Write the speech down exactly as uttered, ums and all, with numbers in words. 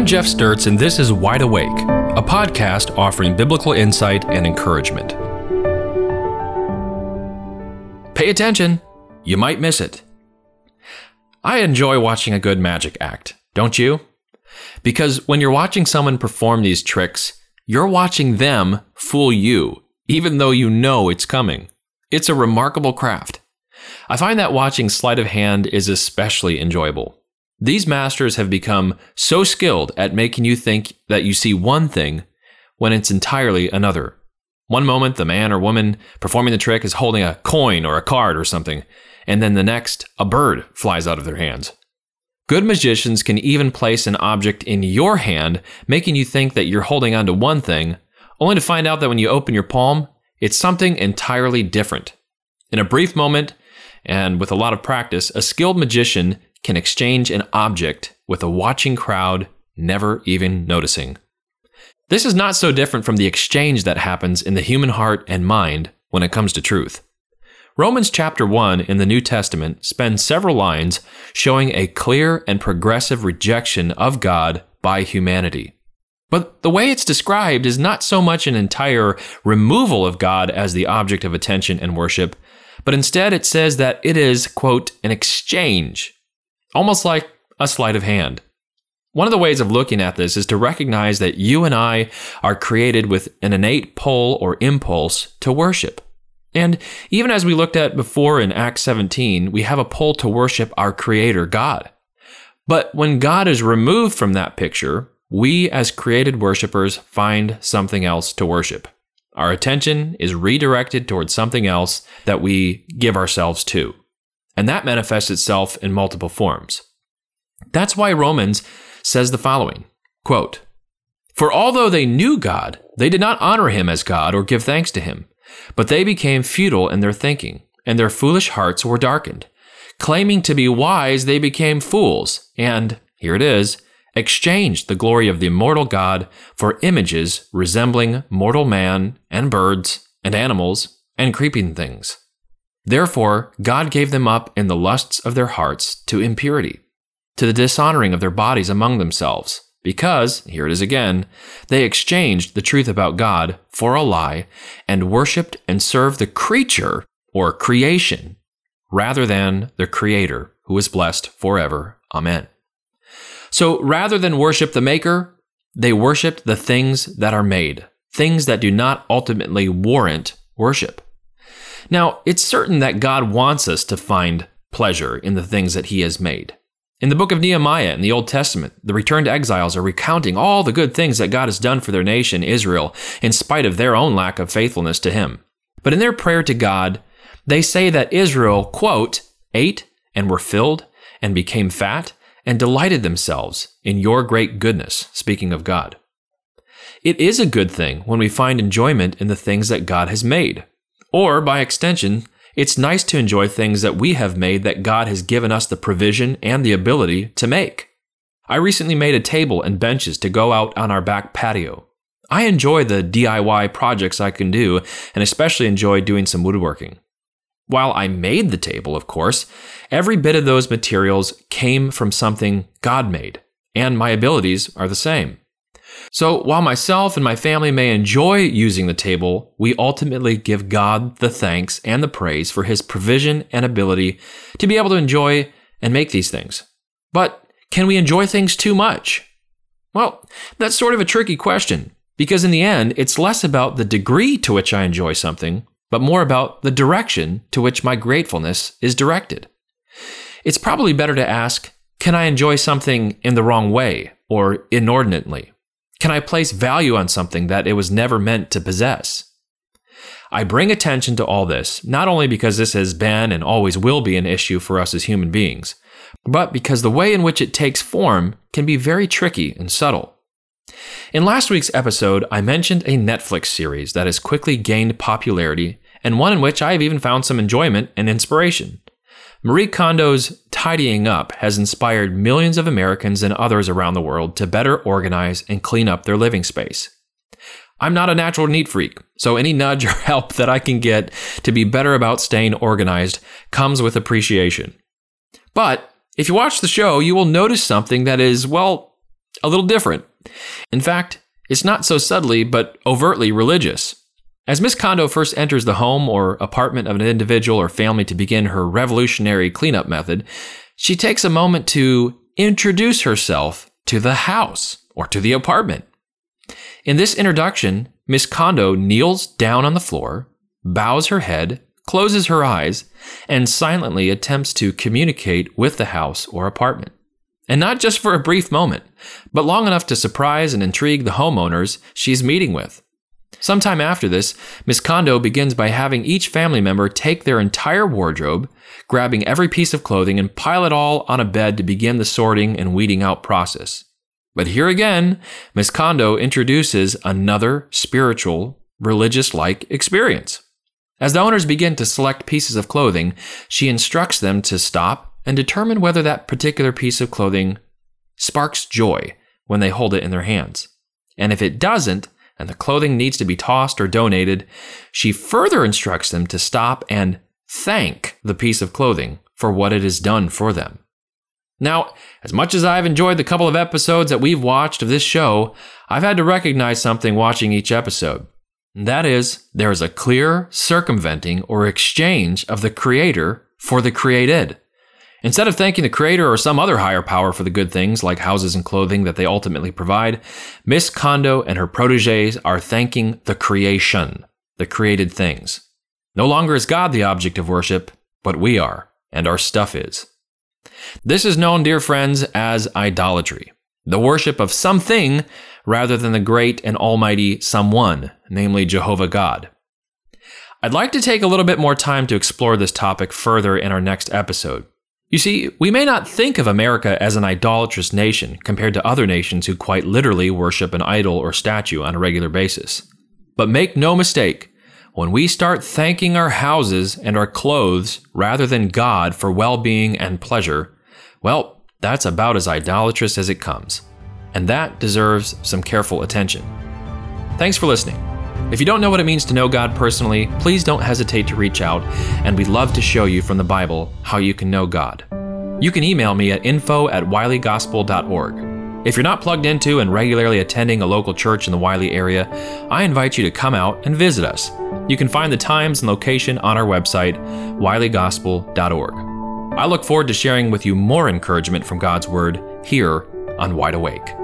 I'm Jeff Sturtz, and this is Wide Awake, a podcast offering biblical insight and encouragement. Pay attention. You might miss it. I enjoy watching a good magic act, don't you? Because when you're watching someone perform these tricks, you're watching them fool you, even though you know it's coming. It's a remarkable craft. I find that watching sleight of hand is especially enjoyable. These masters have become so skilled at making you think that you see one thing when it's entirely another. One moment, the man or woman performing the trick is holding a coin or a card or something, and then the next, a bird flies out of their hands. Good magicians can even place an object in your hand, making you think that you're holding on to one thing, only to find out that when you open your palm, it's something entirely different. In a brief moment, and with a lot of practice, a skilled magician can exchange an object with a watching crowd never even noticing. This is not so different from the exchange that happens in the human heart and mind when it comes to truth. Romans chapter one in the New Testament spends several lines showing a clear and progressive rejection of God by humanity. But the way it's described is not so much an entire removal of God as the object of attention and worship, but instead it says that it is, quote, an exchange. Almost like a sleight of hand. One of the ways of looking at this is to recognize that you and I are created with an innate pull or impulse to worship. And even as we looked at before in Acts seventeen, we have a pull to worship our Creator, God. But when God is removed from that picture, we as created worshipers find something else to worship. Our attention is redirected towards something else that we give ourselves to. And that manifests itself in multiple forms. That's why Romans says the following, quote, "For although they knew God, they did not honor him as God or give thanks to him, but they became futile in their thinking, and their foolish hearts were darkened. Claiming to be wise, they became fools, and, here it is, exchanged the glory of the immortal God for images resembling mortal man and birds and animals and creeping things. Therefore, God gave them up in the lusts of their hearts to impurity, to the dishonoring of their bodies among themselves, because, here it is again, they exchanged the truth about God for a lie and worshipped and served the creature or creation rather than the Creator, who is blessed forever. Amen." So rather than worship the Maker, they worshiped the things that are made, things that do not ultimately warrant worship. Now, it's certain that God wants us to find pleasure in the things that he has made. In the book of Nehemiah in the Old Testament, the returned exiles are recounting all the good things that God has done for their nation, Israel, in spite of their own lack of faithfulness to him. But in their prayer to God, they say that Israel, quote, "ate and were filled and became fat and delighted themselves in your great goodness," speaking of God. It is a good thing when we find enjoyment in the things that God has made. Or, by extension, it's nice to enjoy things that we have made that God has given us the provision and the ability to make. I recently made a table and benches to go out on our back patio. I enjoy the D I Y projects I can do, and especially enjoy doing some woodworking. While I made the table, of course, every bit of those materials came from something God made, and my abilities are the same. So while myself and my family may enjoy using the table, we ultimately give God the thanks and the praise for his provision and ability to be able to enjoy and make these things. But can we enjoy things too much? Well, that's sort of a tricky question, because in the end, it's less about the degree to which I enjoy something, but more about the direction to which my gratefulness is directed. It's probably better to ask, can I enjoy something in the wrong way or inordinately? Can I place value on something that it was never meant to possess? I bring attention to all this, not only because this has been and always will be an issue for us as human beings, but because the way in which it takes form can be very tricky and subtle. In last week's episode, I mentioned a Netflix series that has quickly gained popularity, and one in which I have even found some enjoyment and inspiration. Marie Kondo's Tidying Up has inspired millions of Americans and others around the world to better organize and clean up their living space. I'm not a natural neat freak, so any nudge or help that I can get to be better about staying organized comes with appreciation. But if you watch the show, you will notice something that is, well, a little different. In fact, it's not so subtly but overtly religious. As Miss Kondo first enters the home or apartment of an individual or family to begin her revolutionary cleanup method, she takes a moment to introduce herself to the house or to the apartment. In this introduction, Miss Kondo kneels down on the floor, bows her head, closes her eyes, and silently attempts to communicate with the house or apartment. And not just for a brief moment, but long enough to surprise and intrigue the homeowners she's meeting with. Sometime after this, Miss Kondo begins by having each family member take their entire wardrobe, grabbing every piece of clothing and pile it all on a bed to begin the sorting and weeding out process. But here again, Miss Kondo introduces another spiritual, religious-like experience. As the owners begin to select pieces of clothing, she instructs them to stop and determine whether that particular piece of clothing sparks joy when they hold it in their hands. And if it doesn't, and the clothing needs to be tossed or donated, she further instructs them to stop and thank the piece of clothing for what it has done for them. Now, as much as I've enjoyed the couple of episodes that we've watched of this show, I've had to recognize something watching each episode. And that is, there is a clear circumventing or exchange of the creator for the created. Instead of thanking the creator or some other higher power for the good things like houses and clothing that they ultimately provide, Miss Kondo and her proteges are thanking the creation, the created things. No longer is God the object of worship, but we are, and our stuff is. This is known, dear friends, as idolatry, the worship of something rather than the great and almighty someone, namely Jehovah God. I'd like to take a little bit more time to explore this topic further in our next episode. You see, we may not think of America as an idolatrous nation compared to other nations who quite literally worship an idol or statue on a regular basis. But make no mistake, when we start thanking our houses and our clothes rather than God for well-being and pleasure, well, that's about as idolatrous as it comes. And that deserves some careful attention. Thanks for listening. If you don't know what it means to know God personally, please don't hesitate to reach out, and we'd love to show you from the Bible how you can know God. You can email me at info at wiley gospel dot org. If you're not plugged into and regularly attending a local church in the Wiley area, I invite you to come out and visit us. You can find the times and location on our website, wiley gospel dot org. I look forward to sharing with you more encouragement from God's Word here on Wide Awake.